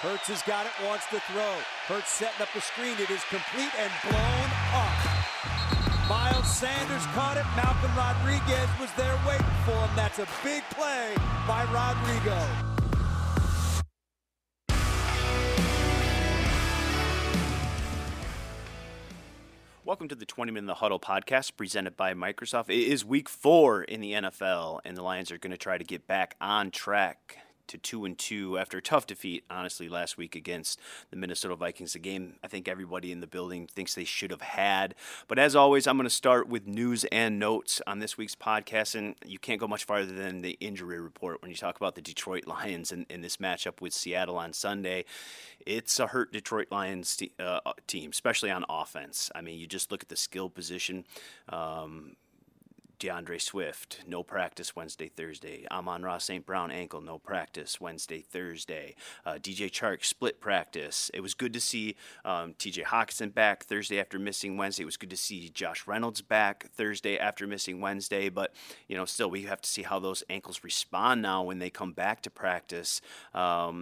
Hurts has got it, wants to throw. Hurts setting up a screen. It is complete and blown up. Miles Sanders caught it. Malcolm Rodriguez was there waiting for him. That's a big play by Rodrigo. Welcome to the Twentyman in the Huddle podcast presented by Microsoft. It is week 4 in the NFL, and the Lions are going to try to get back on track to 2-2 after a tough defeat, honestly, last week against the Minnesota Vikings. A game I think everybody in the building thinks they should have had. But as always, I'm going to start with news and notes on this week's podcast, and you can't go much farther than the injury report when you talk about the Detroit Lions in this matchup with Seattle on Sunday. It's a hurt Detroit Lions team, especially on offense. I mean, you just look at the skill position. D'Andre Swift, no practice Wednesday, Thursday. Amon-Ra St. Brown, ankle, no practice Wednesday, Thursday. DJ Chark, split practice. It was good to see TJ Hockenson back Thursday after missing Wednesday. It was good to see Josh Reynolds back Thursday after missing Wednesday. But, you know, still we have to see how those ankles respond now when they come back to practice. So,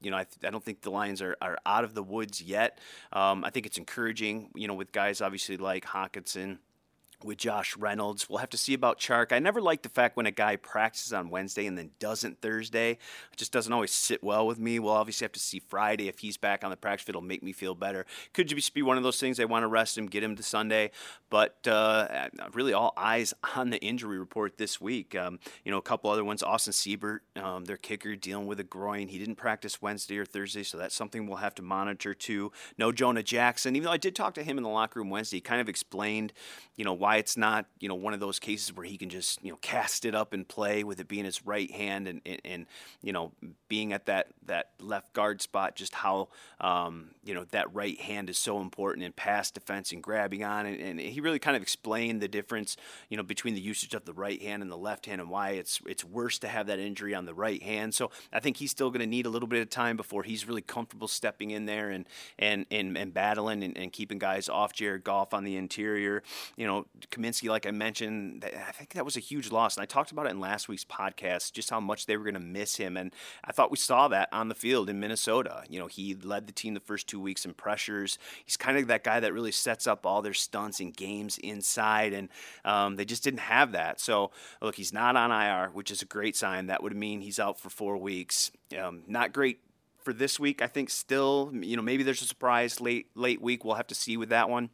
you know, I don't think the Lions are out of the woods yet. I think it's encouraging, you know, with guys obviously like Hockenson, with Josh Reynolds. We'll have to see about Chark. I never like the fact when a guy practices on Wednesday and then doesn't Thursday. It just doesn't always sit well with me. We'll obviously have to see Friday if he's back on the practice. It'll make me feel better. Could just be one of those things they want to rest him, get him to Sunday. But really all eyes on the injury report this week. You know, a couple other ones. Austin Siebert, their kicker, dealing with a groin. He didn't practice Wednesday or Thursday, so that's something we'll have to monitor too. No Jonah Jackson. Even though I did talk to him in the locker room Wednesday, he kind of explained, you know, why it's not, you know, one of those cases where he can just, you know, cast it up and play with it being his right hand and you know, being at that left guard spot, just how, you know, that right hand is so important in pass defense and grabbing on. And he really kind of explained the difference, you know, between the usage of the right hand and the left hand and why it's worse to have that injury on the right hand. So I think he's still going to need a little bit of time before he's really comfortable stepping in there and battling and keeping guys off Jared Goff on the interior. You know, Kaminsky, like I mentioned, I think that was a huge loss. And I talked about it in last week's podcast, just how much they were going to miss him. And I thought we saw that on the field in Minnesota. You know, he led the team the first 2 weeks in pressures. He's kind of that guy that really sets up all their stunts and games inside. And they just didn't have that. So, look, he's not on IR, which is a great sign. That would mean he's out for 4 weeks. Not great for this week, I think, still. You know, maybe there's a surprise late week. We'll have to see with that one.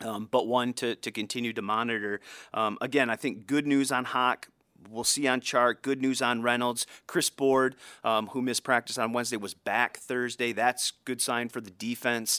But one to continue to monitor. Again, I think good news on Hawk. We'll see on Chark. Good news on Reynolds. Chris Board, who missed practice on Wednesday, was back Thursday. That's good sign for the defense.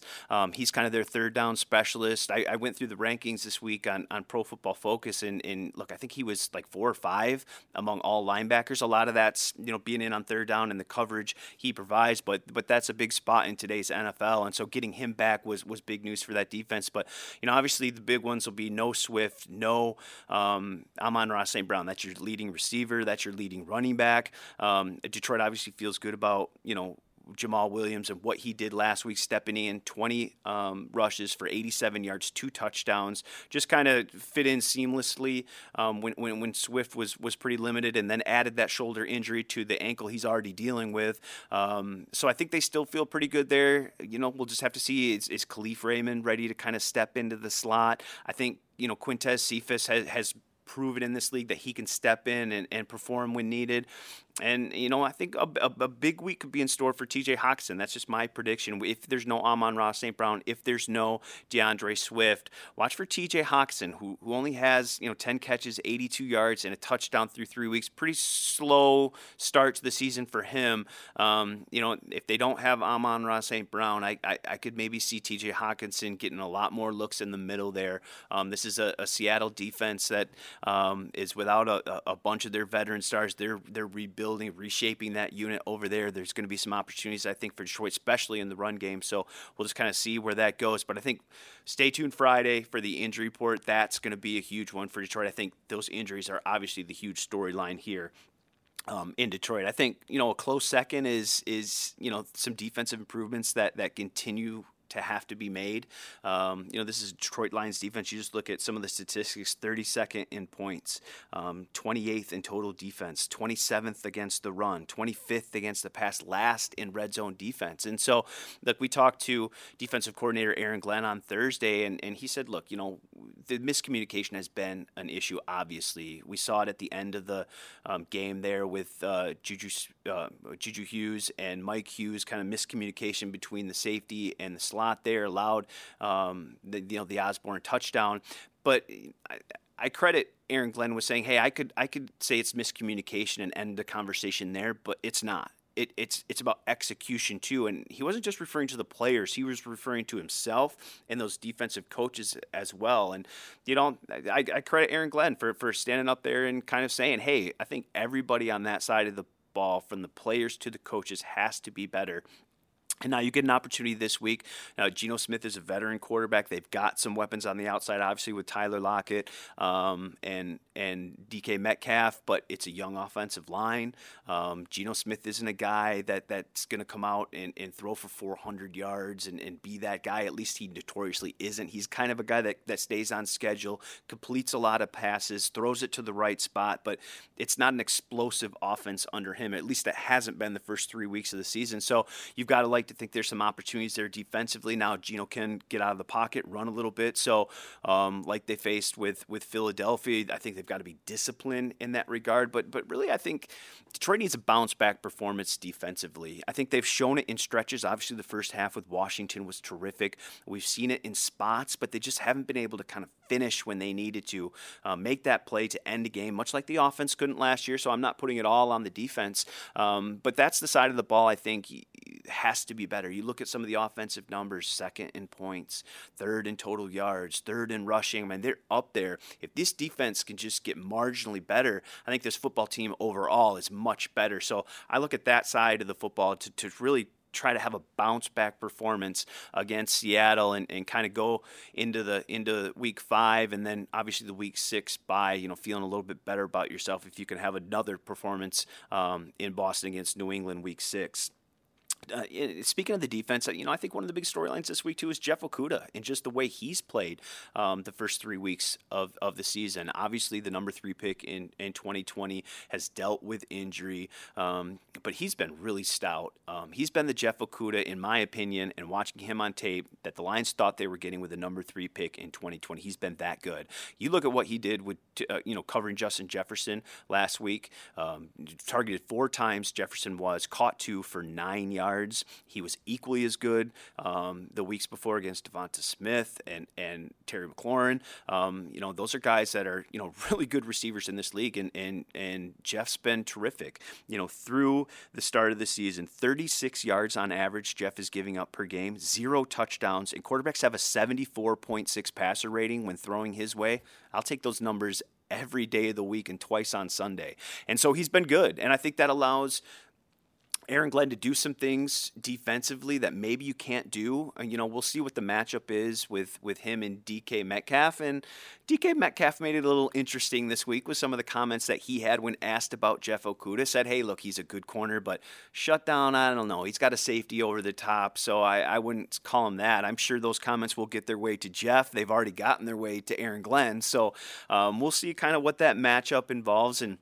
He's kind of their third down specialist. I went through the rankings this week on Pro Football Focus, and look, I think he was like 4 or 5 among all linebackers. A lot of that's, you know, being in on third down and the coverage he provides, but that's a big spot in today's NFL, and so getting him back was big news for that defense. But, you know, obviously the big ones will be no Swift, no Amon-Ra St. Brown. That's your leading receiver, that's your leading running back. Detroit obviously feels good about, you know, Jamal Williams and what he did last week, stepping in 20 rushes for 87 yards, 2 touchdowns, just kind of fit in seamlessly when Swift was pretty limited, and then added that shoulder injury to the ankle he's already dealing with. So I think they still feel pretty good there. You know, we'll just have to see. Is Khalif Raymond ready to kind of step into the slot? I think, you know, Quintez Cephus has proven in this league that he can step in and perform when needed. And, you know, I think a big week could be in store for TJ Hockenson. That's just my prediction. If there's no Amon-Ra St. Brown, if there's no D'Andre Swift, watch for TJ Hockenson, who only has, you know, 10 catches, 82 yards, and a touchdown through 3 weeks. Pretty slow start to the season for him. You know, if they don't have Amon-Ra St. Brown, I could maybe see TJ Hockenson getting a lot more looks in the middle there. This is a Seattle defense that is without a bunch of their veteran stars. They're rebuilding, reshaping that unit over there. There's going to be some opportunities, I think, for Detroit, especially in the run game. So we'll just kind of see where that goes. But I think stay tuned Friday for the injury report. That's going to be a huge one for Detroit. I think those injuries are obviously the huge storyline here. In Detroit, I think, you know, a close second is, you know, some defensive improvements that continue to have to be made. You know, this is Detroit Lions defense. You just look at some of the statistics: 32nd in points, 28th in total defense, 27th against the run, 25th against the pass, last in red zone defense. And so, look, we talked to defensive coordinator Aaron Glenn on Thursday, and he said, look, you know, the miscommunication has been an issue, obviously. We saw it at the end of the game there with Juju Hughes and Mike Hughes, kind of miscommunication between the safety and the slot there, allowed the Osborne touchdown. But I credit Aaron Glenn was saying, hey, I could say it's miscommunication and end the conversation there, but it's not. It's about execution too, and he wasn't just referring to the players. He was referring to himself and those defensive coaches as well. And you know, I credit Aaron Glenn for standing up there and kind of saying, hey, I think everybody on that side of the ball, from the players to the coaches, has to be better. And now you get an opportunity this week. Now, Geno Smith is a veteran quarterback. They've got some weapons on the outside, obviously, with Tyler Lockett and D.K. Metcalf, but it's a young offensive line. Geno Smith isn't a guy that's going to come out and throw for 400 yards and be that guy. At least he notoriously isn't. He's kind of a guy that stays on schedule, completes a lot of passes, throws it to the right spot, but it's not an explosive offense under him. At least that hasn't been the first 3 weeks of the season. So you've got to like to think there's some opportunities there defensively. Now Geno can get out of the pocket, run a little bit. So like they faced with Philadelphia, I think they've got to be disciplined in that regard. But really, I think Detroit needs a bounce-back performance defensively. I think they've shown it in stretches. Obviously, the first half with Washington was terrific. We've seen it in spots, but they just haven't been able to kind of finish when they needed to make that play to end a game, much like the offense couldn't last year. So I'm not putting it all on the defense. But that's the side of the ball I think has to be better. You look at some of the offensive numbers: second in points, third in total yards, third in rushing. Man, they're up there. If this defense can just get marginally better, I think this football team overall is much better. So I look at that side of the football to really try to have a bounce-back performance against Seattle and kind of go into Week 5 and then obviously the Week 6 bye, you know, feeling a little bit better about yourself if you can have another performance in Boston against New England Week 6. Speaking of the defense, you know, I think one of the big storylines this week too is Jeff Okudah and just the way he's played the first 3 weeks of the season. Obviously, the number 3 pick in 2020 has dealt with injury, but he's been really stout. He's been the Jeff Okudah, in my opinion, and watching him on tape, that the Lions thought they were getting with the number 3 pick in 2020. He's been that good. You look at what he did with covering Justin Jefferson last week. Targeted 4 times. Jefferson was caught 2 for 9 yards. He was equally as good the weeks before against Devonta Smith and Terry McLaurin. You know, those are guys that are, you know, really good receivers in this league, and Jeff's been terrific. You know, through the start of the season, 36 yards on average Jeff is giving up per game, 0 touchdowns, and quarterbacks have a 74.6 passer rating when throwing his way. I'll take those numbers every day of the week and twice on Sunday. And so he's been good, and I think that allows Aaron Glenn to do some things defensively that maybe you can't do. You know, we'll see what the matchup is with him and D.K. Metcalf. And D.K. Metcalf made it a little interesting this week with some of the comments that he had when asked about Jeff Okudah. Said, hey, look, he's a good corner, but shut down, I don't know. He's got a safety over the top, so I wouldn't call him that. I'm sure those comments will get their way to Jeff. They've already gotten their way to Aaron Glenn. So we'll see kind of what that matchup involves and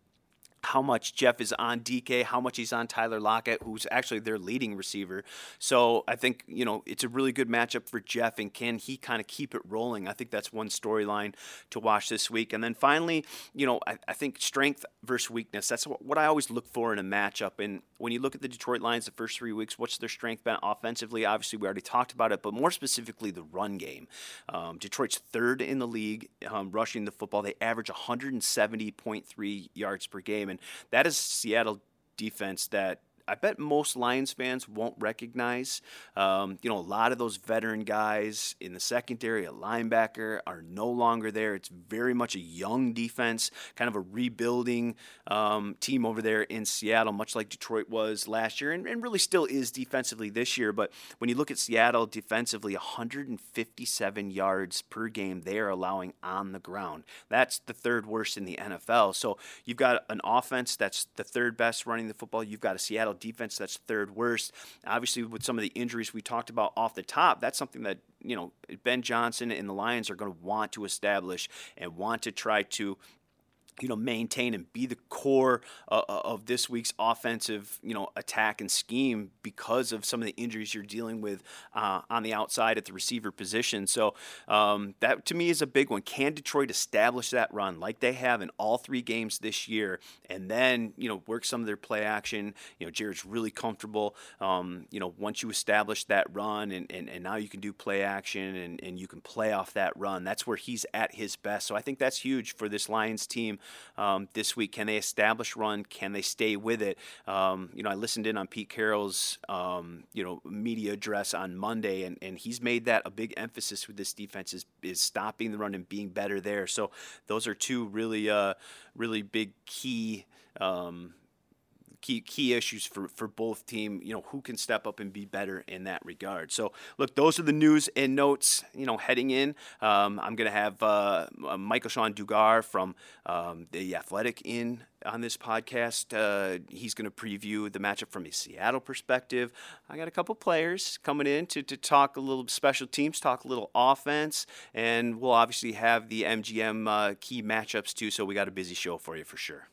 how much Jeff is on DK, how much he's on Tyler Lockett, who's actually their leading receiver. So I think, you know, it's a really good matchup for Jeff, and can he kind of keep it rolling? I think that's one storyline to watch this week. And then finally, you know, I think strength versus weakness. That's what I always look for in a matchup. And when you look at the Detroit Lions the first 3 weeks, what's their strength been offensively? Obviously, we already talked about it, but more specifically, the run game. Detroit's third in the league rushing the football. They average 170.3 yards per game. And that is Seattle defense that I bet most Lions fans won't recognize. You know, a lot of those veteran guys in the secondary, a linebacker, are no longer there. It's very much a young defense, kind of a rebuilding team over there in Seattle, much like Detroit was last year and really still is defensively this year. But when you look at Seattle defensively, 157 yards per game they are allowing on the ground. That's the third worst in the NFL. So you've got an offense that's the third best running the football. You've got a Seattle Seattle defense that's third worst. Obviously, with some of the injuries we talked about off the top, that's something that, you know, Ben Johnson and the Lions are going to want to establish and want to try to, you know, maintain and be the core of this week's offensive, you know, attack and scheme because of some of the injuries you're dealing with on the outside at the receiver position. So that to me is a big one. Can Detroit establish that run like they have in all three games this year and then, you know, work some of their play action? You know, Jared's really comfortable. You know, once you establish that run and now you can do play action and you can play off that run, that's where he's at his best. So I think that's huge for this Lions team. This week, can they establish run? Can they stay with it? You know, I listened in on Pete Carroll's you know, media address on Monday, and he's made that a big emphasis with this defense is stopping the run and being better there. So those are two really really big key issues for both team. You know, who can step up and be better in that regard. So look, those are the news and notes, you know, heading in. I'm going to have Michael-Shawn Dugar from The Athletic in on this podcast. He's going to preview the matchup from a Seattle perspective. I got a couple players coming in to talk a little special teams, talk a little offense, and we'll obviously have the MGM key matchups too. So we got a busy show for you for sure.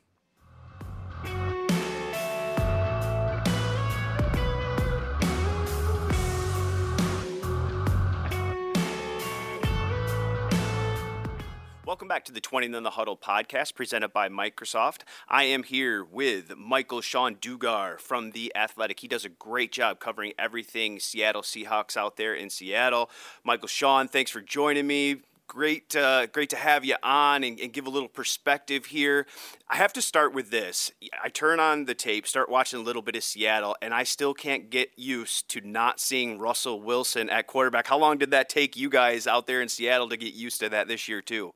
Welcome back to the Twentyman in the Huddle podcast presented by Microsoft. I am here with Michael-Shawn Dugar from The Athletic. He does a great job covering everything Seattle Seahawks out there in Seattle. Michael-Shawn, thanks for joining me. Great to have you on and give a little perspective here. I have to start with this. I turn on the tape, start watching a little bit of Seattle, and I still can't get used to not seeing Russell Wilson at quarterback. How long did that take you guys out there in Seattle to get used to that this year too?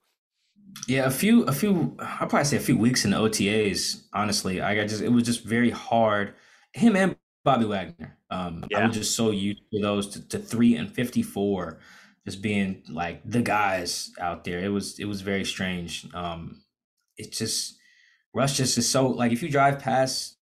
Yeah, a few. I'll probably say a few weeks in the OTAs. Honestly, it was just very hard. Him and Bobby Wagner. I was just so used to those to 3 and 54, just being like the guys out there. It was very strange. It's just Russ just is so, like, if you drive past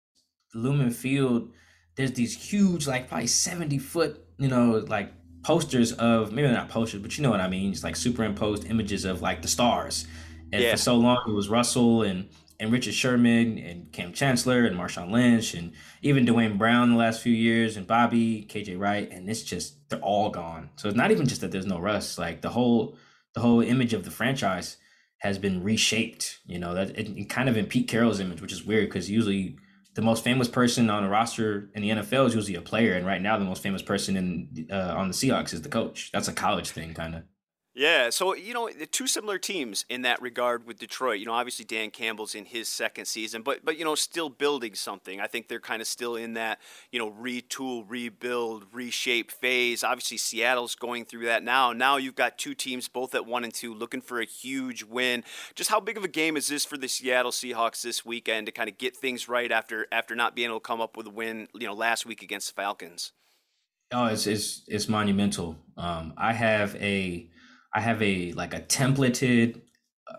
Lumen Field, there's these huge, like, probably 70-foot, you know, like, posters of, maybe not posters, but you know what I mean, just like superimposed images of like the stars. And for so long it was Russell and Richard Sherman and Cam Chancellor and Marshawn Lynch and even Dwayne Brown the last few years and Bobby, KJ Wright, and it's just, they're all gone. So it's not even just that there's no Russ, like the whole image of the franchise has been reshaped, you know, that it kind of in Pete Carroll's image, which is weird because usually the most famous person on a roster in the NFL is usually a player. And right now, the most famous person on the Seahawks is the coach. That's a college thing, kind of. Yeah, so, you know, two similar teams in that regard with Detroit. You know, obviously Dan Campbell's in his second season, but you know, still building something. I think they're kind of still in that, you know, retool, rebuild, reshape phase. Obviously Seattle's going through that now. Now you've got two teams, both at 1 and 2, looking for a huge win. Just how big of a game is this for the Seattle Seahawks this weekend to kind of get things right after not being able to come up with a win, you know, last week against the Falcons? Oh, it's monumental. I have a like a templated,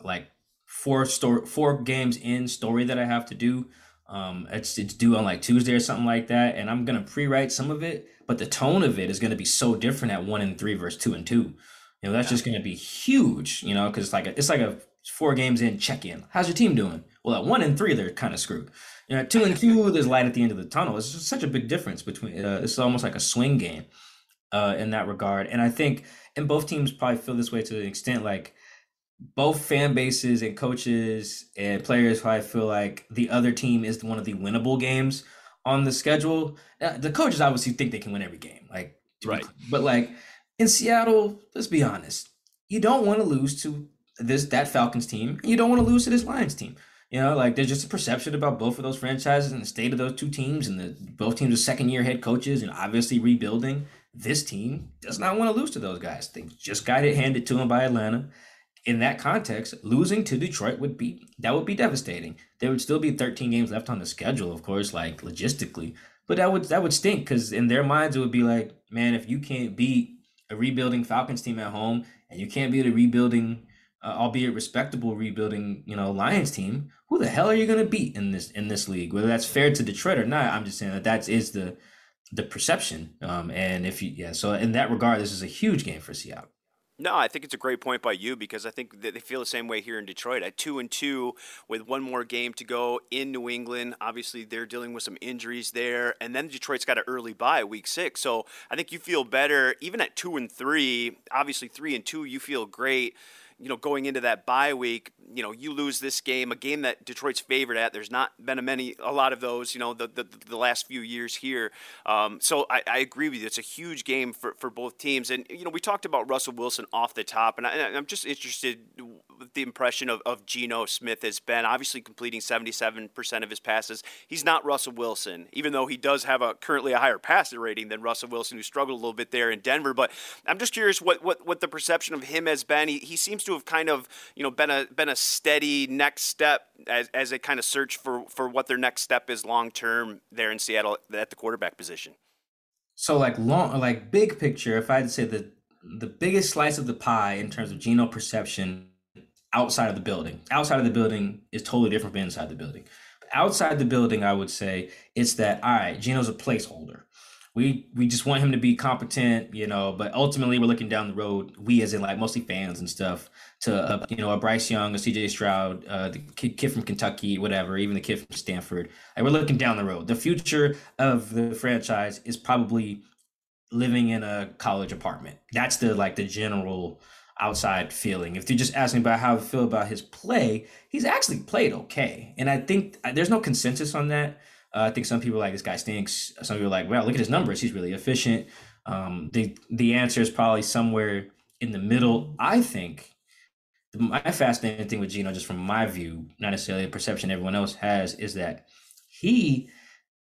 like four games in story that I have to do. It's due on like Tuesday or something like that. And I'm going to pre-write some of it, but the tone of it is going to be so different at 1 and 3 versus 2 and 2. You know, that's just going to be huge, you know, cause it's like a 4 games in check-in. How's your team doing? Well, at 1 and 3, they're kind of screwed. You know, at 2 and 2, there's light at the end of the tunnel. It's just such a big difference between, it's almost like a swing game in that regard. And I think, and both teams probably feel this way to an extent, like both fan bases and coaches and players probably feel like the other team is one of the winnable games on the schedule. The coaches obviously think they can win every game. Like, right. But like in Seattle, let's be honest, you don't want to lose to that Falcons team. And you don't want to lose to this Lions team. You know, like there's just a perception about both of those franchises and the state of those two teams and both teams are second-year head coaches and obviously rebuilding. This team does not want to lose to those guys. They just got it handed to them by Atlanta. In that context, losing to Detroit would be devastating. There would still be 13 games left on the schedule, of course, like logistically. But that would stink because in their minds it would be like, man, if you can't beat a rebuilding Falcons team at home and you can't beat a rebuilding albeit respectable rebuilding, Lions team, who the hell are you going to beat in this league? Whether that's fair to Detroit or not, I'm just saying that is the perception. And if you, so in that regard, this is a huge game for Seattle. No, I think it's a great point by you, because I think they feel the same way here in Detroit. At 2-2 with one more game to go in New England, obviously they're dealing with some injuries there, and then Detroit's got an early bye week 6. So I think you feel better even at 2-3. Obviously 3-2, you feel great. Going into that bye week, you lose this game, a game that Detroit's favored at. There's not been a lot of those, the last few years here. So I agree with you. It's a huge game for both teams. And, we talked about Russell Wilson off the top, and I'm just interested with the impression of Geno Smith has been, obviously completing 77% of his passes. He's not Russell Wilson, even though he does have currently a higher passer rating than Russell Wilson, who struggled a little bit there in Denver. But I'm just curious what the perception of him has been. He seems to have kind of, been a steady next step as they kind of search for what their next step is long term there in Seattle at the quarterback position. So big picture, if I had to say the biggest slice of the pie in terms of Geno perception outside of the building is totally different from inside the building. But outside the building, I would say it's that, all right, Geno's a placeholder. We just want him to be competent, but ultimately we're looking down the road, we as in like mostly fans and stuff, to, a Bryce Young, a CJ Stroud, the kid from Kentucky, whatever, even the kid from Stanford. Like, we're looking down the road. The future of the franchise is probably living in a college apartment. That's the general outside feeling. If you're just asking about how I feel about his play, he's actually played okay. And I think there's no consensus on that. I think some people are like, this guy stinks. Some people are like, well, look at his numbers. He's really efficient. The answer is probably somewhere in the middle. I think my fascinating thing with Geno, just from my view, not necessarily a perception everyone else has, is that he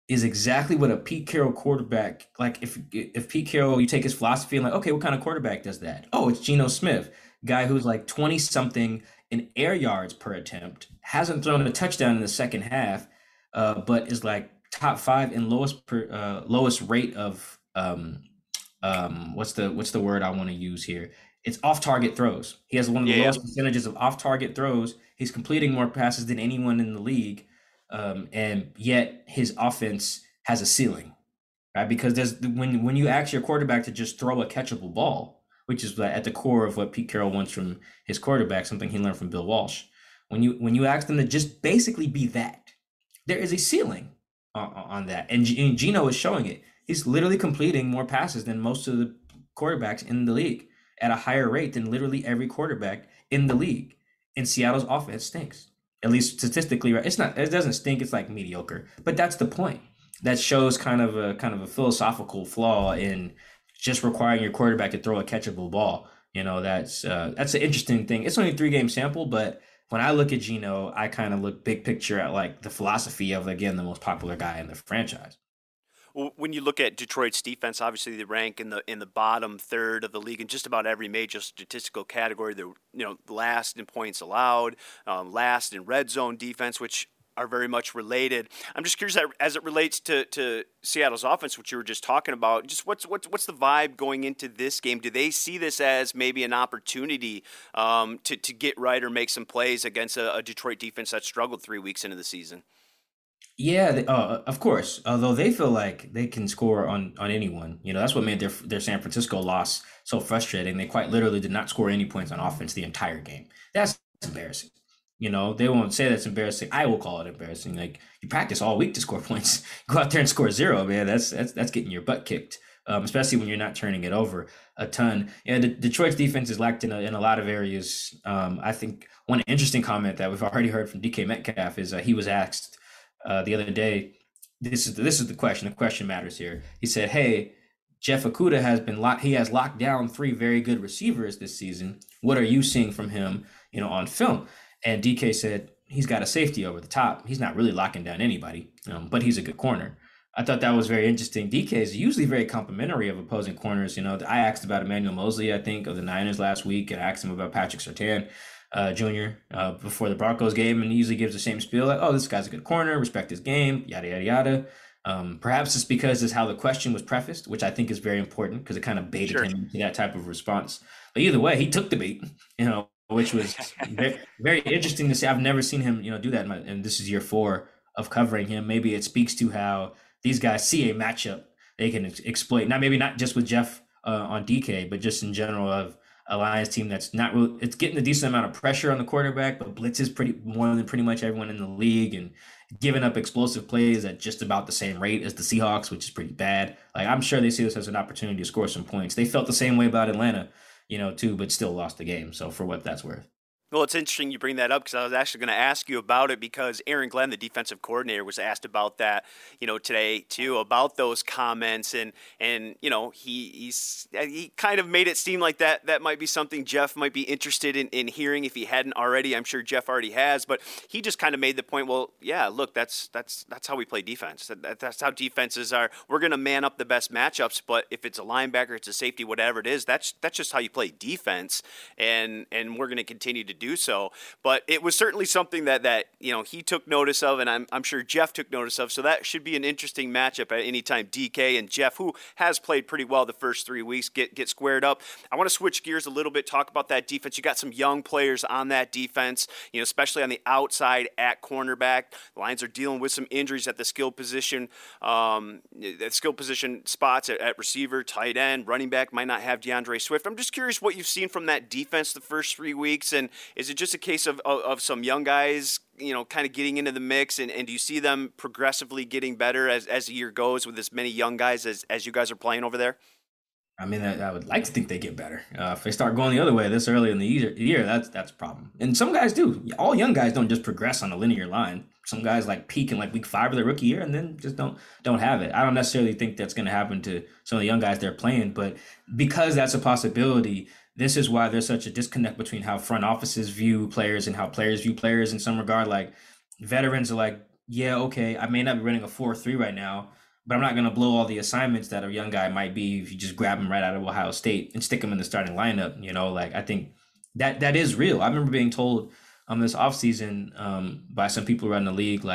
is exactly what a Pete Carroll quarterback, like if Pete Carroll, you take his philosophy and like, okay, what kind of quarterback does that? Oh, it's Geno Smith, guy who's like 20-something in air yards per attempt, hasn't thrown a touchdown in the second half, but is like top 5 and lowest rate of what's the word I want to use here? It's off-target throws. He has one of the lowest percentages of off-target throws. He's completing more passes than anyone in the league, and yet his offense has a ceiling, right? Because when you ask your quarterback to just throw a catchable ball, which is at the core of what Pete Carroll wants from his quarterback, something he learned from Bill Walsh. When you ask them to just basically be that, there is a ceiling on that, and Geno is showing it. He's literally completing more passes than most of the quarterbacks in the league at a higher rate than literally every quarterback in the league. And Seattle's offense stinks, at least statistically, right? It doesn't stink. It's like mediocre, but that's the point. That shows kind of a philosophical flaw in just requiring your quarterback to throw a catchable ball. That's an interesting thing. It's only a 3-game sample, but when I look at Geno, I kind of look big picture at like the philosophy of, again, the most popular guy in the franchise. Well, when you look at Detroit's defense, obviously they rank in the bottom third of the league in just about every major statistical category. They're last in points allowed, last in red zone defense, which are very much related. I'm just curious as it relates to Seattle's offense, which you were just talking about, just what's the vibe going into this game? Do they see this as maybe an opportunity to get right or make some plays against a Detroit defense that struggled 3 weeks into the season? Yeah, of course. Although they feel like they can score on anyone. That's what made their San Francisco loss so frustrating. They quite literally did not score any points on offense the entire game. That's embarrassing. They won't say that's embarrassing. I will call it embarrassing. Like, you practice all week to score points. Go out there and score 0, man. That's getting your butt kicked, especially when you're not turning it over a ton. Yeah, Detroit's defense is lacked in a lot of areas. I think one interesting comment that we've already heard from D.K. Metcalf is he was asked the other day, this is the question. The question matters here. He said, "Hey, Jeff Okudah has locked down 3 very good receivers this season. What are you seeing from him, on film?" And DK said, he's got a safety over the top. He's not really locking down anybody, but he's a good corner. I thought that was very interesting. DK is usually very complimentary of opposing corners. I asked about Emmanuel Mosley, I think, of the Niners last week, and I asked him about Patrick Surtain Jr. Before the Broncos game, and he usually gives the same spiel, like, oh, this guy's a good corner, respect his game, yada, yada, yada. Perhaps it's because it's how the question was prefaced, which I think is very important because it kind of baited him to that type of response. But either way, he took the bait, which was very interesting to see. I've never seen him, do that. And this is year four of covering him. Maybe it speaks to how these guys see a matchup they can exploit. Now, maybe not just with Jeff on DK, but just in general of a Lions team that's not really, it's getting a decent amount of pressure on the quarterback, but blitz is more than pretty much everyone in the league and giving up explosive plays at just about the same rate as the Seahawks, which is pretty bad. Like, I'm sure they see this as an opportunity to score some points. They felt the same way about Atlanta, too, but still lost the game. So for what that's worth. Well, it's interesting you bring that up because I was actually going to ask you about it because Aaron Glenn, the defensive coordinator, was asked about that, today too, about those comments. And he kind of made it seem like that might be something Jeff might be interested in hearing if he hadn't already. I'm sure Jeff already has, but he just kind of made the point, well, yeah, look, that's how we play defense. That's how defenses are. We're going to man up the best matchups, but if it's a linebacker, it's a safety, whatever it is, that's just how you play defense. And we're going to continue to do so, but it was certainly something that he took notice of, and I'm sure Jeff took notice of, so that should be an interesting matchup at any time. DK and Jeff, who has played pretty well the first 3 weeks, get squared up. I want to switch gears a little bit, talk about that defense. You got some young players on that defense, especially on the outside at cornerback. The Lions are dealing with some injuries at the skill position spots at receiver, tight end, running back, might not have D'Andre Swift. I'm just curious what you've seen from that defense the first 3 weeks, and is it just a case of some young guys, kind of getting into the mix, and do you see them progressively getting better as the year goes with as many young guys as you guys are playing over there? I mean, I would like to think they get better. If they start going the other way this early in the year, that's a problem. And some guys do. All young guys don't just progress on a linear line. Some guys peak in week 5 of their rookie year and then just don't have it. I don't necessarily think that's going to happen to some of the young guys they're playing, but because that's a possibility, this is why there's such a disconnect between how front offices view players and how players view players in some regard. Veterans are yeah, okay, I may not be running a 4-3 right now, but I'm not going to blow all the assignments that a young guy might be if you just grab him right out of Ohio State and stick him in the starting lineup. I think that is real. I remember being told this offseason by some people around the league,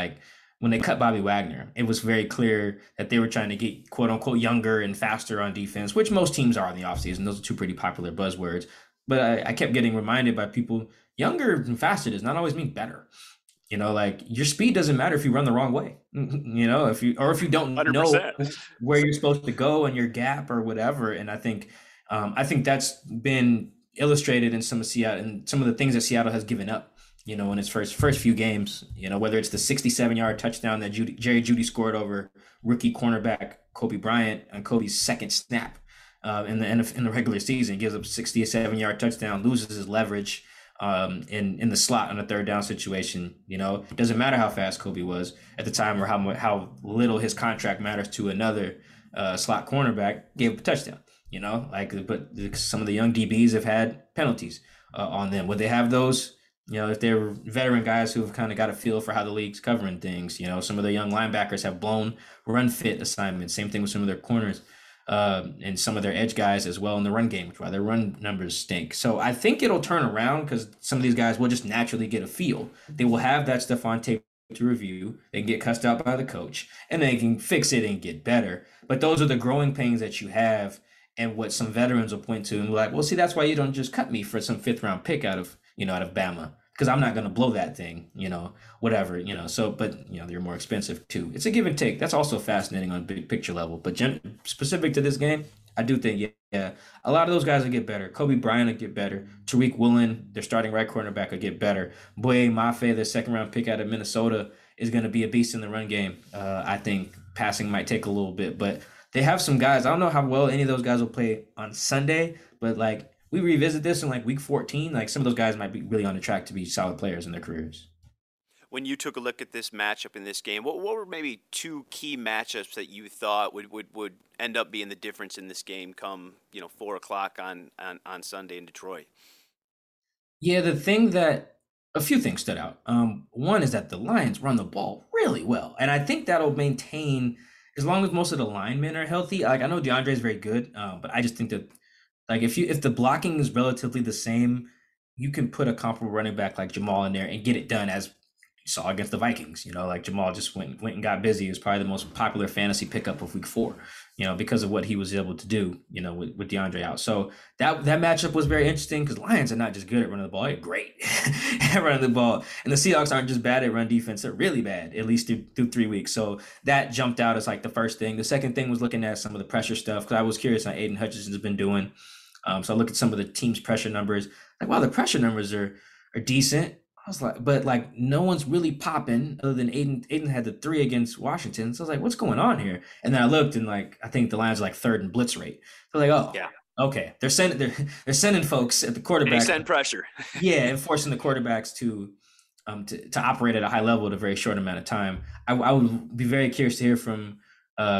when they cut Bobby Wagner, it was very clear that they were trying to get, quote unquote, younger and faster on defense, which most teams are in the offseason. Those are two pretty popular buzzwords. But I kept getting reminded by people, younger and faster does not always mean better. Your speed doesn't matter if you run the wrong way, if you don't 100%. Know where you're supposed to go and your gap or whatever. And I think that's been illustrated in some of the things that Seattle has given up. In his first few games, whether it's the 67-yard touchdown that Jerry Jeudy scored over rookie cornerback Kobe Bryant on Kobe's second snap in the regular season, gives up 67-yard touchdown, loses his leverage in the slot on a third down situation. It doesn't matter how fast Kobe was at the time or how little his contract matters to another slot cornerback, gave up a touchdown. But some of the young DBs have had penalties on them. Would they have those? If they're veteran guys who have kind of got a feel for how the league's covering things, some of the young linebackers have blown run fit assignments. Same thing with some of their corners and some of their edge guys as well in the run game, which is why their run numbers stink. So I think it'll turn around because some of these guys will just naturally get a feel. They will have that stuff on tape to review. They can get cussed out by the coach and they can fix it and get better. But those are the growing pains that you have and what some veterans will point to and be like, well, see, that's why you don't just cut me for some 5th round pick out of Bama, because I'm not going to blow that thing, whatever, so, but, they're more expensive too. It's a give and take. That's also fascinating on big picture level, but specific to this game, I do think, yeah, a lot of those guys will get better. Kobe Bryant will get better. Tariq Woolen, their starting right cornerback, will get better. Boye Mafe, their 2nd round pick out of Minnesota, is going to be a beast in the run game. I think passing might take a little bit, but they have some guys. I don't know how well any of those guys will play on Sunday, but we revisit this in week 14, some of those guys might be really on the track to be solid players in their careers. When you took a look at this matchup in this game, what were maybe two key matchups that you thought would end up being the difference in this game come 4:00 on Sunday in Detroit? Yeah, a few things stood out. One is that the Lions run the ball really well, and I think that'll maintain as long as most of the linemen are healthy. I know D'Andre is very good, but I just think that if the blocking is relatively the same, you can put a comparable running back like Jamal in there and get it done, as you saw against the Vikings. Jamal just went and got busy. It was probably the most popular fantasy pickup of week 4. you know, because of what he was able to do, you know, with DeAndre out. So that matchup was very interesting because Lions are not just good at running the ball. They're great at running the ball. And the Seahawks aren't just bad at run defense. They're really bad, at least through 3 weeks. So that jumped out as like the first thing. The second thing was looking at some of the pressure stuff because I was curious how Aiden Hutchinson has been doing. So I look at some of the team's pressure numbers. Like, wow, the pressure numbers are decent. I was like, but like no one's really popping other than Aiden. Aiden had the 3 against Washington. So I was like, what's going on here? And then I looked and like, I think the Lions are like 3rd in blitz rate. So like, oh, yeah, okay. They're sending folks at the quarterback. They send pressure. Yeah. And forcing the quarterbacks to operate at a high level at a very short amount of time. I would be very curious to hear from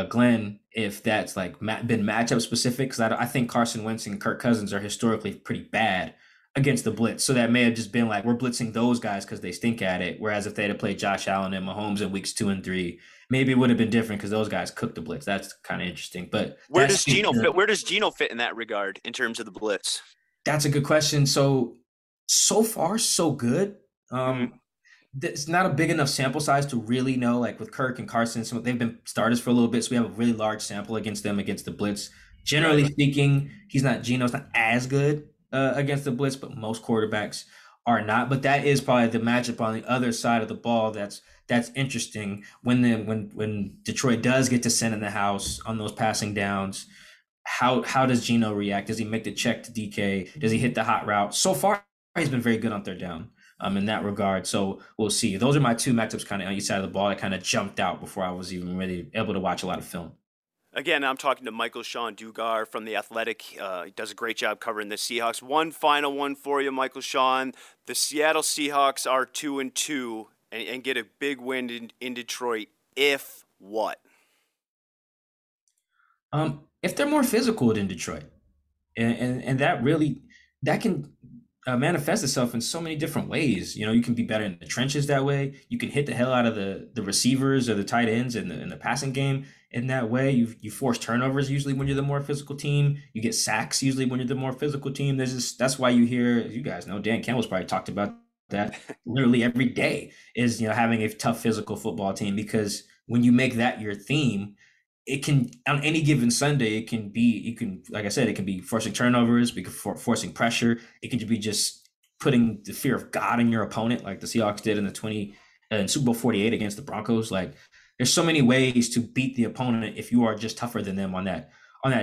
Glenn if that's like been matchup specific. Cause I think Carson Wentz and Kirk Cousins are historically pretty bad against the blitz. So that may have just been like, we're blitzing those guys because they stink at it. Whereas if they had played Josh Allen and Mahomes in weeks 2 and 3, maybe it would have been different because those guys cooked the blitz. That's kind of interesting. But where does Geno fit in that regard in terms of the blitz? That's a good question. So far, so good. It's not a big enough sample size to really know, like with Kirk and Carson, they've been starters for a little bit. So we have a really large sample against them, against the blitz. Generally speaking, Geno's not as good against the blitz, but most quarterbacks are not. But that is probably the matchup on the other side of the ball that's interesting when Detroit does get to send in the house on those passing downs. How does Geno react? Does he make the check to DK? Does he hit the hot route? So far, he's been very good on 3rd down in that regard. So we'll see. Those are my 2 matchups kind of on each side of the ball that kind of jumped out before I was even really able to watch a lot of film. Again, I'm talking to Michael-Shawn Dugar from The Athletic. He does a great job covering the Seahawks. One final one for you, Michael-Shawn. The Seattle Seahawks are 2-2 and get a big win in Detroit. If what? If they're more physical than Detroit. And that really – that can manifest itself in so many different ways. You know, you can be better in the trenches that way. You can hit the hell out of the receivers or the tight ends in the passing game. In that way, you force turnovers usually when you're the more physical team. You get sacks usually when you're the more physical team. That's why you hear, you guys know, Dan Campbell's probably talked about that literally every day is, you know, having a tough physical football team, because when you make that your theme, it can, on any given Sunday, it can be forcing turnovers, forcing pressure. It can be just putting the fear of God in your opponent, like the Seahawks did in Super Bowl 48 against the Broncos. Like, there's so many ways to beat the opponent if you are just tougher than them on that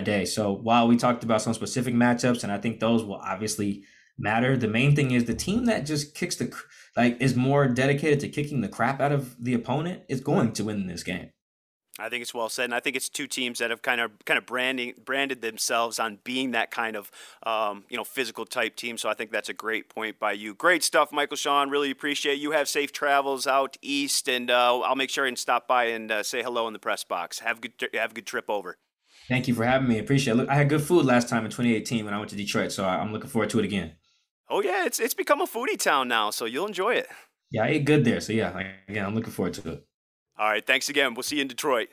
day. So while we talked about some specific matchups, and I think those will obviously matter, the main thing is the team that just is more dedicated to kicking the crap out of the opponent is going to win this game. I think it's well said, and I think it's 2 teams that have kind of branded themselves on being that kind of physical type team. So I think that's a great point by you. Great stuff, Michael-Shawn. Really appreciate it. You have safe travels out east, and I'll make sure and stop by and say hello in the press box. Have a good trip over. Thank you for having me. Appreciate it. Look, I had good food last time in 2018 when I went to Detroit, so I'm looking forward to it again. Oh yeah, it's become a foodie town now, so you'll enjoy it. Yeah, I ate good there, so yeah, again, I'm looking forward to it. All right, thanks again. We'll see you in Detroit.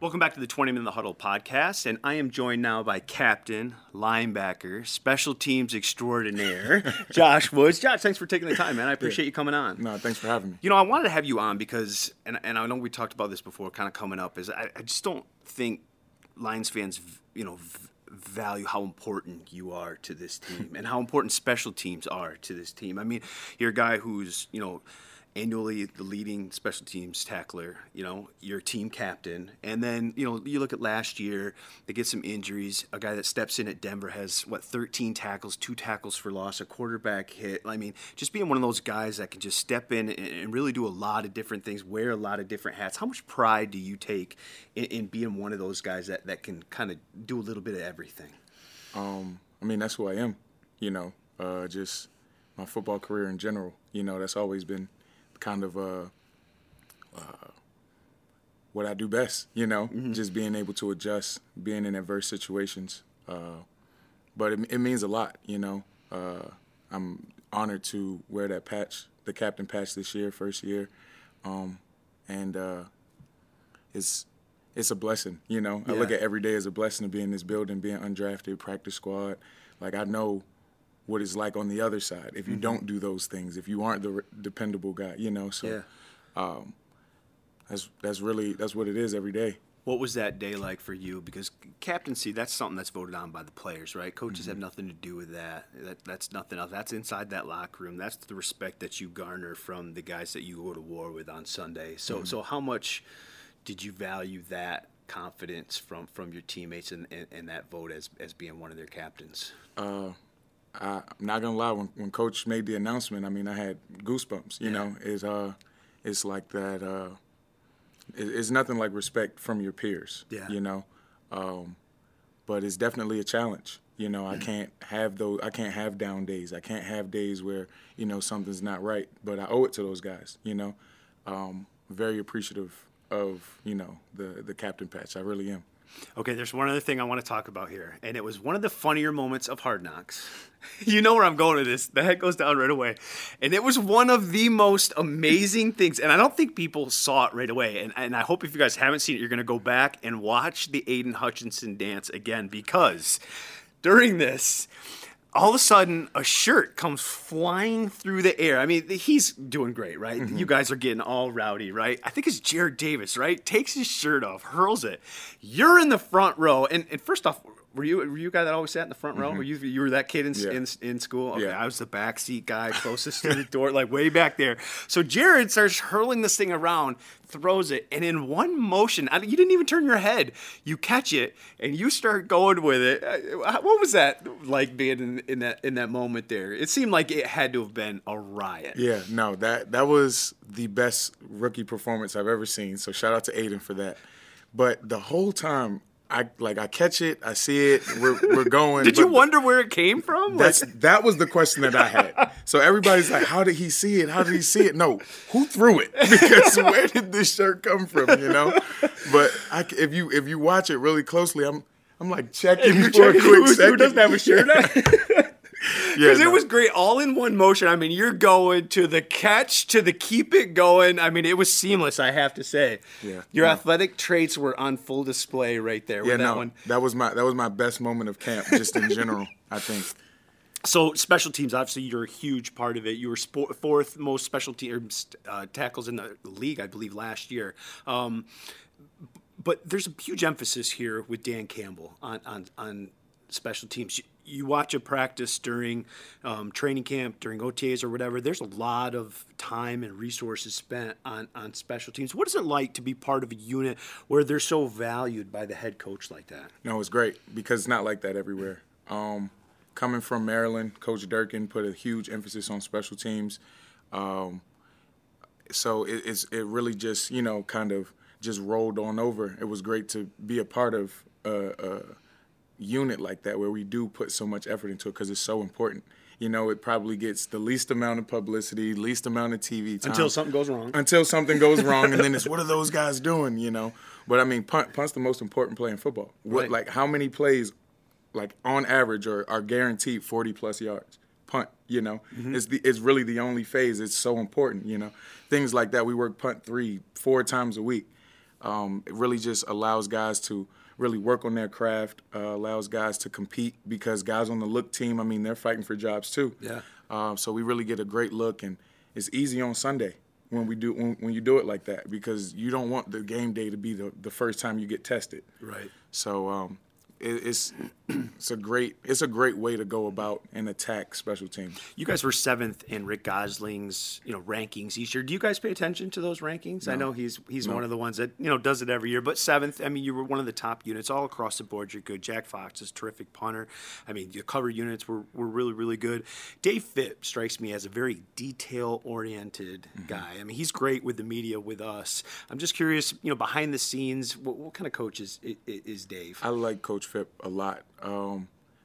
Welcome back to the 20 Minute in the Huddle podcast, and I am joined now by captain, linebacker, special teams extraordinaire, Josh Woods. Josh, thanks for taking the time, man. I appreciate you coming on. No, thanks for having me. You know, I wanted to have you on because, and I know we talked about this before, kind of coming up, is I just don't think Lions fans, you know, value how important you are to this team and how important special teams are to this team. I mean, you're a guy who's, you know, annually the leading special teams tackler, you know, your team captain. And then, you know, you look at last year, they get some injuries. A guy that steps in at Denver has, 13 tackles, 2 tackles for loss, a quarterback hit. I mean, just being one of those guys that can just step in and really do a lot of different things, wear a lot of different hats. How much pride do you take in being one of those guys that can kind of do a little bit of everything? I mean, that's who I am, you know, just my football career in general. You know, that's always been kind of what I do best, you know, just being able to adjust, being in adverse situations. But it means a lot, you know. I'm honored to wear that patch, the captain patch this year, first year. And it's it's a blessing, you know. Yeah. I look at every day as a blessing to be in this building, being undrafted, practice squad. Like, I know what it's like on the other side if you don't do those things, if you aren't the dependable guy, you know. So that's what it is every day. What was that day like for you? Because captaincy, that's something that's voted on by the players, right? Coaches have nothing to do with that. That's nothing else. That's inside that locker room. That's the respect that you garner from the guys that you go to war with on Sunday. So so how much did you value that confidence from your teammates and that vote as being one of their captains? I'm not going to lie. When Coach made the announcement, I mean, I had goosebumps, you know. It's like that it's nothing like respect from your peers, you know, but it's definitely a challenge. You know, I can't have those. I can't have down days. I can't have days where, you know, something's not right, but I owe it to those guys, you know. Very appreciative of, you know, the captain patch. I really am. Okay, there's one other thing I want to talk about here, and it was one of the funnier moments of Hard Knocks. You know where I'm going with this. The head goes down right away. And it was one of the most amazing things, and I don't think people saw it right away. And I hope if you guys haven't seen it, you're going to go back and watch the Aiden Hutchinson dance again, because during this, all of a sudden, a shirt comes flying through the air. I mean, he's doing great, right? You guys are getting all rowdy, right? I think it's Jared Davis, right? Takes his shirt off, hurls it. You're in the front row. And first off, were you a guy that always sat in the front row? Were you were that kid in school? Okay, I was the backseat guy, closest to the door, like way back there. So Jared starts hurling this thing around, throws it, and in one motion, you didn't even turn your head. You catch it and you start going with it. What was that like being in that moment there? It seemed like it had to have been a riot. Yeah, no, that was the best rookie performance I've ever seen. So shout out to Aiden for that. But the whole time, I catch it, I see it, we're going. Did you wonder where it came from? That was the question that I had. So everybody's like, how did he see it? How did he see it? No, who threw it? Because where did this shirt come from, you know? But if you watch it really closely, I'm like checking for a quick second. Who doesn't have a shirt on? Because it was great, all in one motion. I mean, you're going to the catch, to the keep it going. I mean, it was seamless, I have to say. Yeah, your athletic traits were on full display right there. Yeah, one. That was my best moment of camp, just in general, I think. So special teams, obviously, you're a huge part of it. You were fourth most special team tackles in the league, I believe, last year. But there's a huge emphasis here with Dan Campbell on special teams. You watch a practice during training camp, during OTAs or whatever, there's a lot of time and resources spent on special teams. What is it like to be part of a unit where they're so valued by the head coach like that? No, it's great because it's not like that everywhere. Coming from Maryland, Coach Durkin put a huge emphasis on special teams. So it really just, you know, kind of just rolled on over. It was great to be a part of unit like that where we do put so much effort into it because it's so important. You know, it probably gets the least amount of publicity, least amount of TV time. Until something goes wrong, and then it's, what are those guys doing, you know? But, I mean, punt's the most important play in football. Right. Like, how many plays, like, on average are guaranteed 40-plus yards? Punt, you know? It's really the only phase. It's so important, you know? Things like that. We work punt 3-4 times a week. It really just allows guys to really work on their craft, allows guys to compete because guys on the look team, I mean, they're fighting for jobs too. Yeah. So we really get a great look, and it's easy on Sunday when you do it like that because you don't want the game day to be the first time you get tested. Right. So it's a great way to go about and attack special teams. You guys were 7th in Rick Gosling's, you know, rankings each year. Do you guys pay attention to those rankings? No. I know he's one of the ones that, you know, does it every year. But 7th, I mean, you were one of the top units all across the board. You're good. Jack Fox is a terrific punter. I mean, your cover units were really, really good. Dave Phipps strikes me as a very detail-oriented guy. I mean, he's great with the media, with us. I'm just curious, you know, behind the scenes, what kind of coach is Dave? I like Coach Phipps a lot.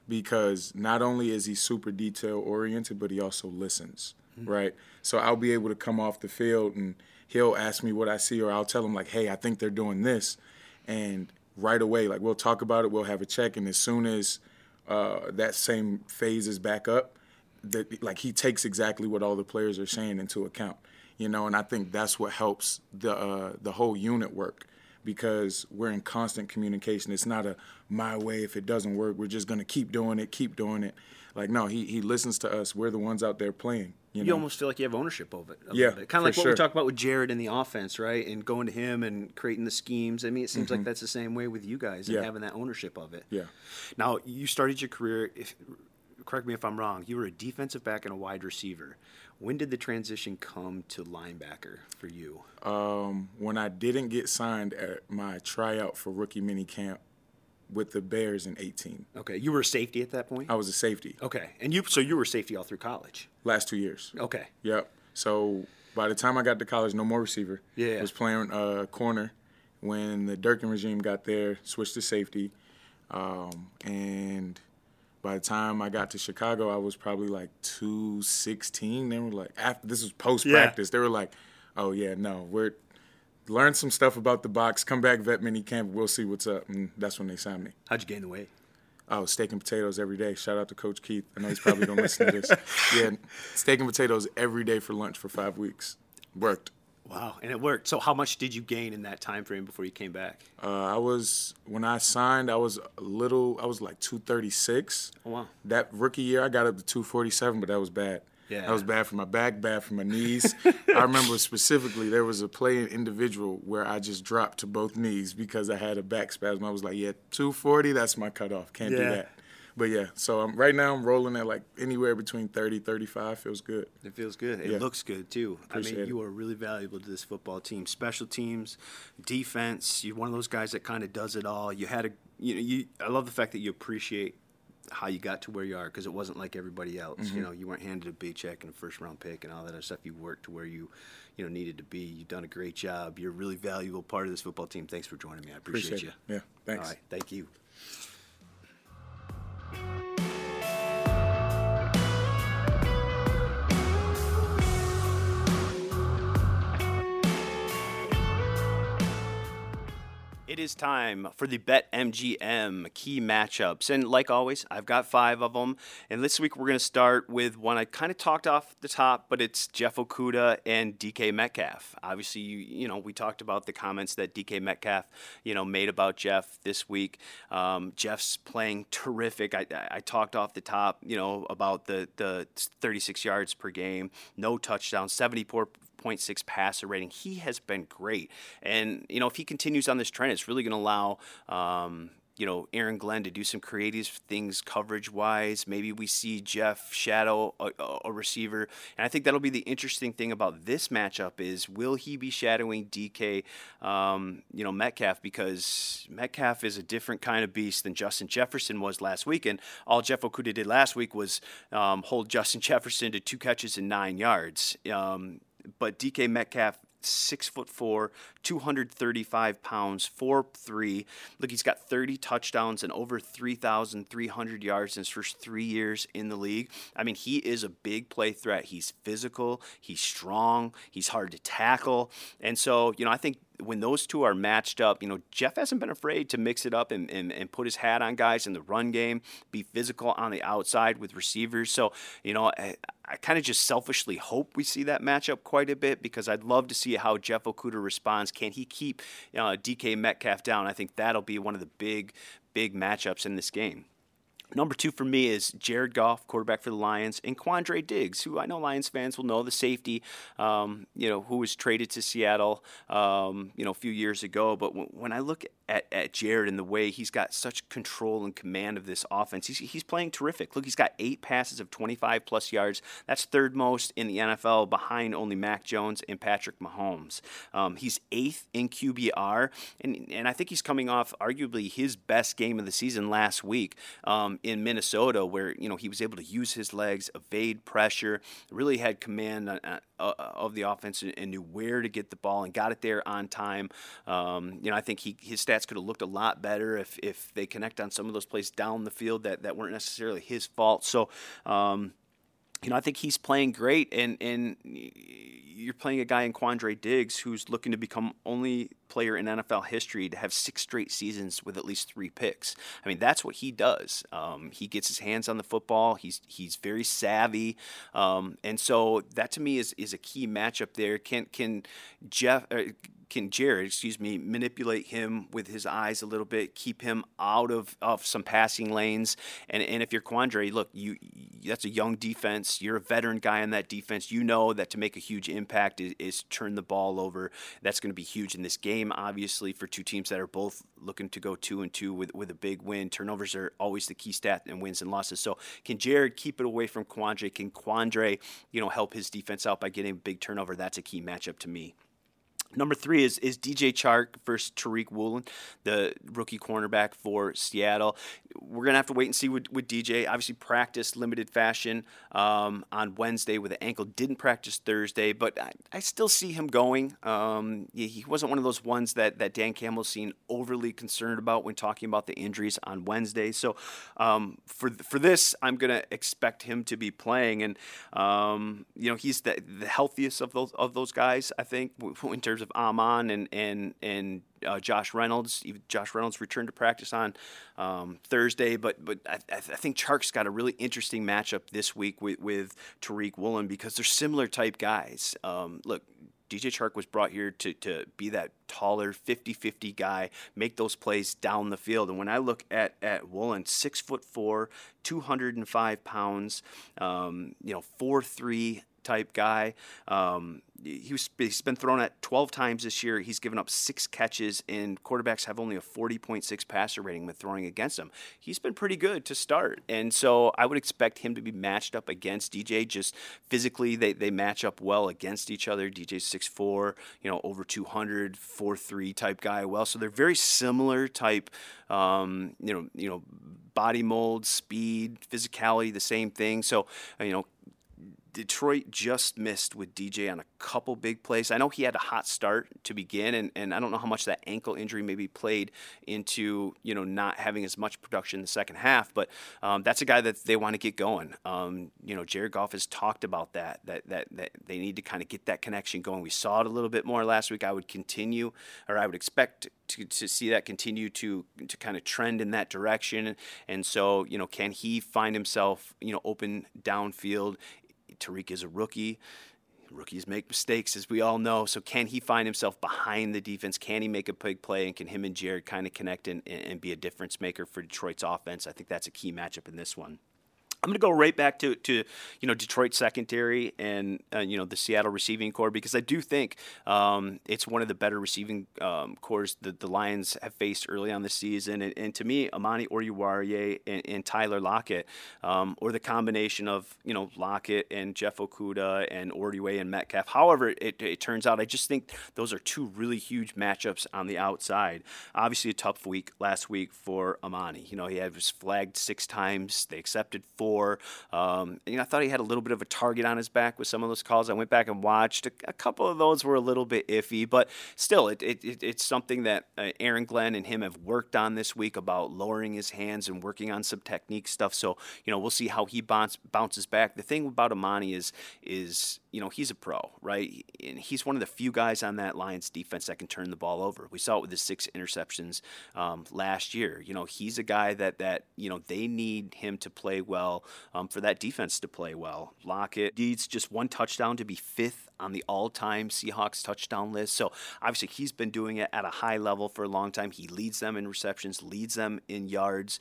Because not only is he super detail-oriented, but he also listens, right? So I'll be able to come off the field and he'll ask me what I see, or I'll tell him, like, hey, I think they're doing this. And right away, like, we'll talk about it, we'll have a check, and as soon as that same phase is back up, he takes exactly what all the players are saying into account, you know? And I think that's what helps the whole unit work. because we're in constant communication. It's not a my way, if it doesn't work, we're just going to keep doing it. Like, no, he listens to us. We're the ones out there playing. You know? Almost feel like you have ownership of it. Yeah, kind of like what we talked about with Jared in the offense, right? And going to him and creating the schemes. I mean, it seems like that's the same way with you guys and having that ownership of it. Yeah. Now, you started your career, correct me if I'm wrong, you were a defensive back and a wide receiver. When did the transition come to linebacker for you? When I didn't get signed at my tryout for rookie mini camp with the Bears in 18. Okay. You were a safety at that point? I was a safety. Okay. And so you were safety all through college? Last 2 years. Okay. Yep. So by the time I got to college, no more receiver. Yeah. I was playing corner. When the Durkin regime got there, switched to safety. And by the time I got to Chicago, I was probably like 216. They were like, after this was post-practice, they were like, oh, yeah, no, we're – learn some stuff about the box, come back vet mini camp, we'll see what's up. And that's when they signed me. How'd you gain the weight? Oh, steak and potatoes every day. Shout out to Coach Keith. I know he's probably going to listen to this. Yeah, steak and potatoes every day for lunch for 5 weeks. Worked. Wow, and it worked. So how much did you gain in that time frame before you came back? When I signed, I was like 236. Oh, wow. That rookie year, I got up to 247, but that was bad. Yeah. That was bad for my back, bad for my knees. I remember specifically there was a play in individual where I just dropped to both knees because I had a back spasm. I was like, 240, that's my cutoff. Can't do that. But, so right now I'm rolling at like anywhere between 30, 35. Feels good. It feels good. It looks good, too. Appreciate it. You are really valuable to this football team. Special teams, defense, you're one of those guys that kind of does it all. I love the fact that you appreciate how you got to where you are, because it wasn't like everybody else. You know, you weren't handed a big check and a first-round pick and all that other stuff. You worked to where you needed to be. You've done a great job. You're a really valuable part of this football team. Thanks for joining me. I appreciate you. Yeah, thanks. All right, thank you. It is time for the BetMGM key matchups. And like always, I've got 5 of them. And this week we're going to start with one I kind of talked off the top, but it's Jeff Okudah and D.K. Metcalf. Obviously, you know, we talked about the comments that D.K. Metcalf, made about Jeff this week. Jeff's playing terrific. I talked off the top, about the 36 yards per game, no touchdowns, 74.6 passer rating. He has been great. And, if he continues on this trend, it's really going to allow, Aaron Glenn to do some creative things coverage-wise. Maybe we see Jeff shadow a receiver. And I think that'll be the interesting thing about this matchup is, will he be shadowing DK, Metcalf? Because Metcalf is a different kind of beast than Justin Jefferson was last week. And all Jeff Okudah did last week was hold Justin Jefferson to 2 catches and 9 yards. But DK Metcalf, 6'4", 235 pounds, 4'3". Look, he's got 30 touchdowns and over 3,300 yards in his first 3 years in the league. I mean, he is a big play threat. He's physical. He's strong. He's hard to tackle. And so, I think when those two are matched up, Jeff hasn't been afraid to mix it up and put his hat on guys in the run game, be physical on the outside with receivers. So, I kind of just selfishly hope we see that matchup quite a bit, because I'd love to see how Jeff Okudah responds. Can he keep DK Metcalf down? I think that'll be one of the big, big matchups in this game. Number 2 for me is Jared Goff, quarterback for the Lions, and Quandre Diggs, who I know Lions fans will know, the safety, who was traded to Seattle, a few years ago. But when I look at Jared and the way he's got such control and command of this offense, he's playing terrific. Look, he's got 8 passes of 25-plus yards. That's 3rd most in the NFL, behind only Mac Jones and Patrick Mahomes. He's 8th in QBR, and I think he's coming off arguably his best game of the season last week. In Minnesota, where he was able to use his legs, evade pressure, really had command of the offense and knew where to get the ball and got it there on time. I think his stats could have looked a lot better if they connect on some of those plays down the field that weren't necessarily his fault. So, I think he's playing great, and you're playing a guy in Quandre Diggs who's looking to become only player in NFL history to have 6 straight seasons with at least 3 picks. I mean, that's what he does. He gets his hands on the football. He's very savvy, and so that to me is a key matchup there. Can Jared manipulate him with his eyes a little bit, keep him out of some passing lanes? And if you're Quandre, look, that's a young defense. You're a veteran guy in that defense. You know that to make a huge impact is turn the ball over. That's going to be huge in this game, obviously, for two teams that are both looking to go 2-2 with a big win. Turnovers are always the key stat in wins and losses. So can Jared keep it away from Quandre? Can Quandre, help his defense out by getting a big turnover? That's a key matchup to me. Number 3 is DJ Chark versus Tariq Woolen, the rookie cornerback for Seattle. We're going to have to wait and see with DJ. Obviously practiced limited fashion on Wednesday with an ankle. Didn't practice Thursday, but I still see him going. He wasn't one of those ones that Dan Campbell seemed overly concerned about when talking about the injuries on Wednesday. So for this, I'm going to expect him to be playing. And, he's the healthiest of those guys, I think, in terms of Amon and Josh Reynolds. Josh Reynolds returned to practice on Thursday, but I think Chark's got a really interesting matchup this week with Tariq Woolen because they're similar type guys. Look, DJ Chark was brought here to be that taller 50-50 guy, make those plays down the field. And when I look at Woolen, 6'4", 205 pounds, 4'3", type guy. He's been thrown at 12 times this year. He's given up 6 catches, and quarterbacks have only a 40.6 passer rating with throwing against him. He's been pretty good to start, and so I would expect him to be matched up against DJ. Just physically, they match up well against each other. DJ's 6'4", over 200, 4'3" type guy. Well, so they're very similar type, body mold, speed, physicality, the same thing. So, Detroit just missed with DJ on a couple big plays. I know he had a hot start to begin, and I don't know how much that ankle injury maybe played into not having as much production in the second half, but that's a guy that they want to get going. Jared Goff has talked about that they need to kind of get that connection going. We saw it a little bit more last week. I would expect to see that continue to kind of trend in that direction. And so, can he find himself, open downfield? Tariq is a rookie. Rookies make mistakes, as we all know. So can he find himself behind the defense? Can he make a big play? And can him and Jared kind of connect and be a difference maker for Detroit's offense? I think that's a key matchup in this one. I'm going to go right back to Detroit's secondary and the Seattle receiving corps, because I do think it's one of the better receiving corps that the Lions have faced early on the season. And to me, Amani Oruwariye and Tyler Lockett, or the combination of Lockett and Jeff Okudah and Oruwariye and Metcalf. However it turns out, I just think those are two really huge matchups on the outside. Obviously, a tough week last week for Amani. He was flagged 6 times. They accepted 4. I thought he had a little bit of a target on his back with some of those calls. I went back and watched. A couple of those were a little bit iffy, but still, it's something that Aaron Glenn and him have worked on this week about lowering his hands and working on some technique stuff. So, we'll see how he bounces back. The thing about Amani is he's a pro, right? And he's one of the few guys on that Lions defense that can turn the ball over. We saw it with his 6 interceptions last year. He's a guy that they need him to play well. For that defense to play well. Lockett needs just 1 touchdown to be 5th on the all-time Seahawks touchdown list. So obviously he's been doing it at a high level for a long time. He leads them in receptions, leads them in yards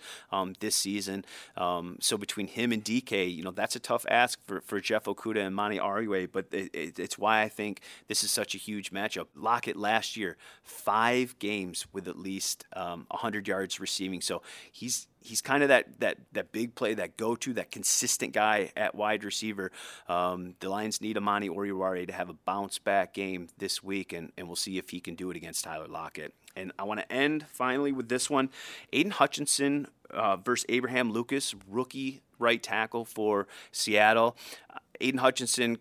this season. So between him and DK, that's a tough ask for Jeff Okudah and Monty Ariwe, but it's why I think this is such a huge matchup. Lockett last year, 5 games with at least 100 yards receiving. So he's kind of that big play, that go-to, that consistent guy at wide receiver. The Lions need Amani Oruwariye to have a bounce-back game this week, and we'll see if he can do it against Tyler Lockett. And I want to end, finally, with this one. Aiden Hutchinson versus Abraham Lucas, rookie right tackle for Seattle. Aiden Hutchinson,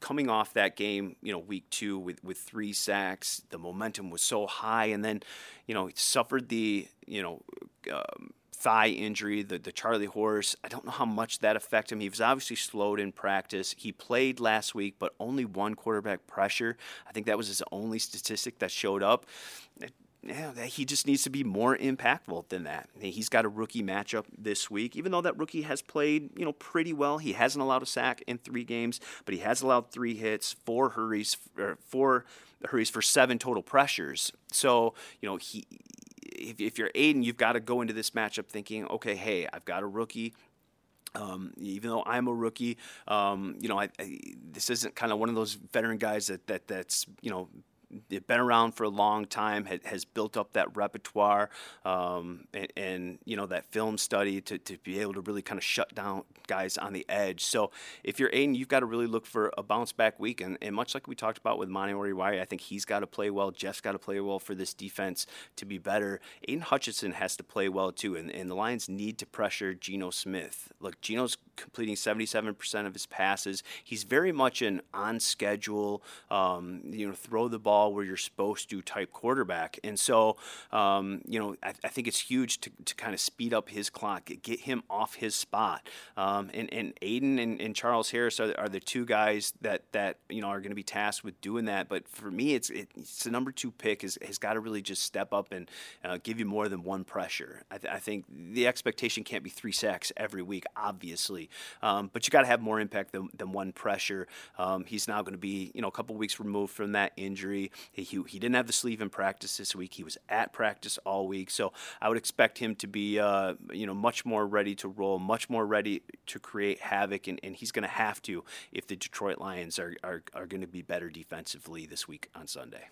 coming off that game, week 2 with 3 sacks, the momentum was so high, and then, suffered the thigh injury, the Charlie horse. I don't know how much that affected him. He was obviously slowed in practice. He played last week, but only one quarterback pressure. I think that was his only statistic that showed up. Yeah, he just needs to be more impactful than that. He's got a rookie matchup this week. Even though that rookie has played, you know, pretty well, he hasn't allowed a sack in 3 games, but he has allowed 3 hits, 4 hurries, or 4 hurries for 7 total pressures. So, you know, if you're Aiden, you've got to go into this matchup thinking, okay, hey, I've got a rookie. Even though I'm a rookie, you know, this isn't kind of one of those veteran guys that's you know, they've been around for a long time, has built up that repertoire and you know, that film study to be able to really kind of shut down guys on the edge. So if you're Aiden, you've got to really look for a bounce-back week. And much like we talked about with Monty Oriwari, I think he's got to play well. Jeff's got to play well for this defense to be better. Aiden Hutchinson has to play well, too, and the Lions need to pressure Geno Smith. Look, Geno's completing 77% of his passes. He's very much an on-schedule, you know, throw the ball where you're supposed to type quarterback. And so, you know, I think it's huge to kind of speed up his clock, get him off his spot. And Aiden and Charles Harris are the 2 guys that you know, are going to be tasked with doing that. But for me, it's the number 2 pick has got to really just step up and give you more than 1 pressure. I think the expectation can't be 3 sacks every week, obviously. But you got to have more impact than 1 pressure. He's now going to be, you know, a couple weeks removed from that injury. He didn't have the sleeve in practice this week. He was at practice all week. So I would expect him to be, you know, much more ready to roll, much more ready to create havoc. And he's going to have to if the Detroit Lions are going to be better defensively this week on Sunday.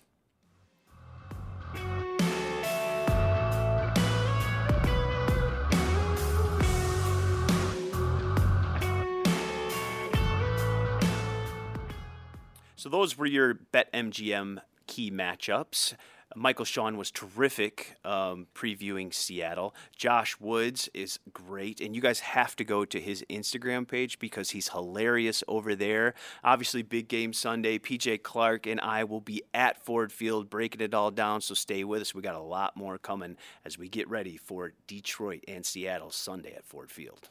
So those were your BetMGM key matchups. Michael-Shawn was terrific previewing Seattle. Josh Woods is great, and you guys have to go to his Instagram page because he's hilarious over there. Obviously, big game Sunday. PJ Clark and I will be at Ford Field breaking it all down, so stay with us. We got a lot more coming as we get ready for Detroit and Seattle Sunday at Ford Field.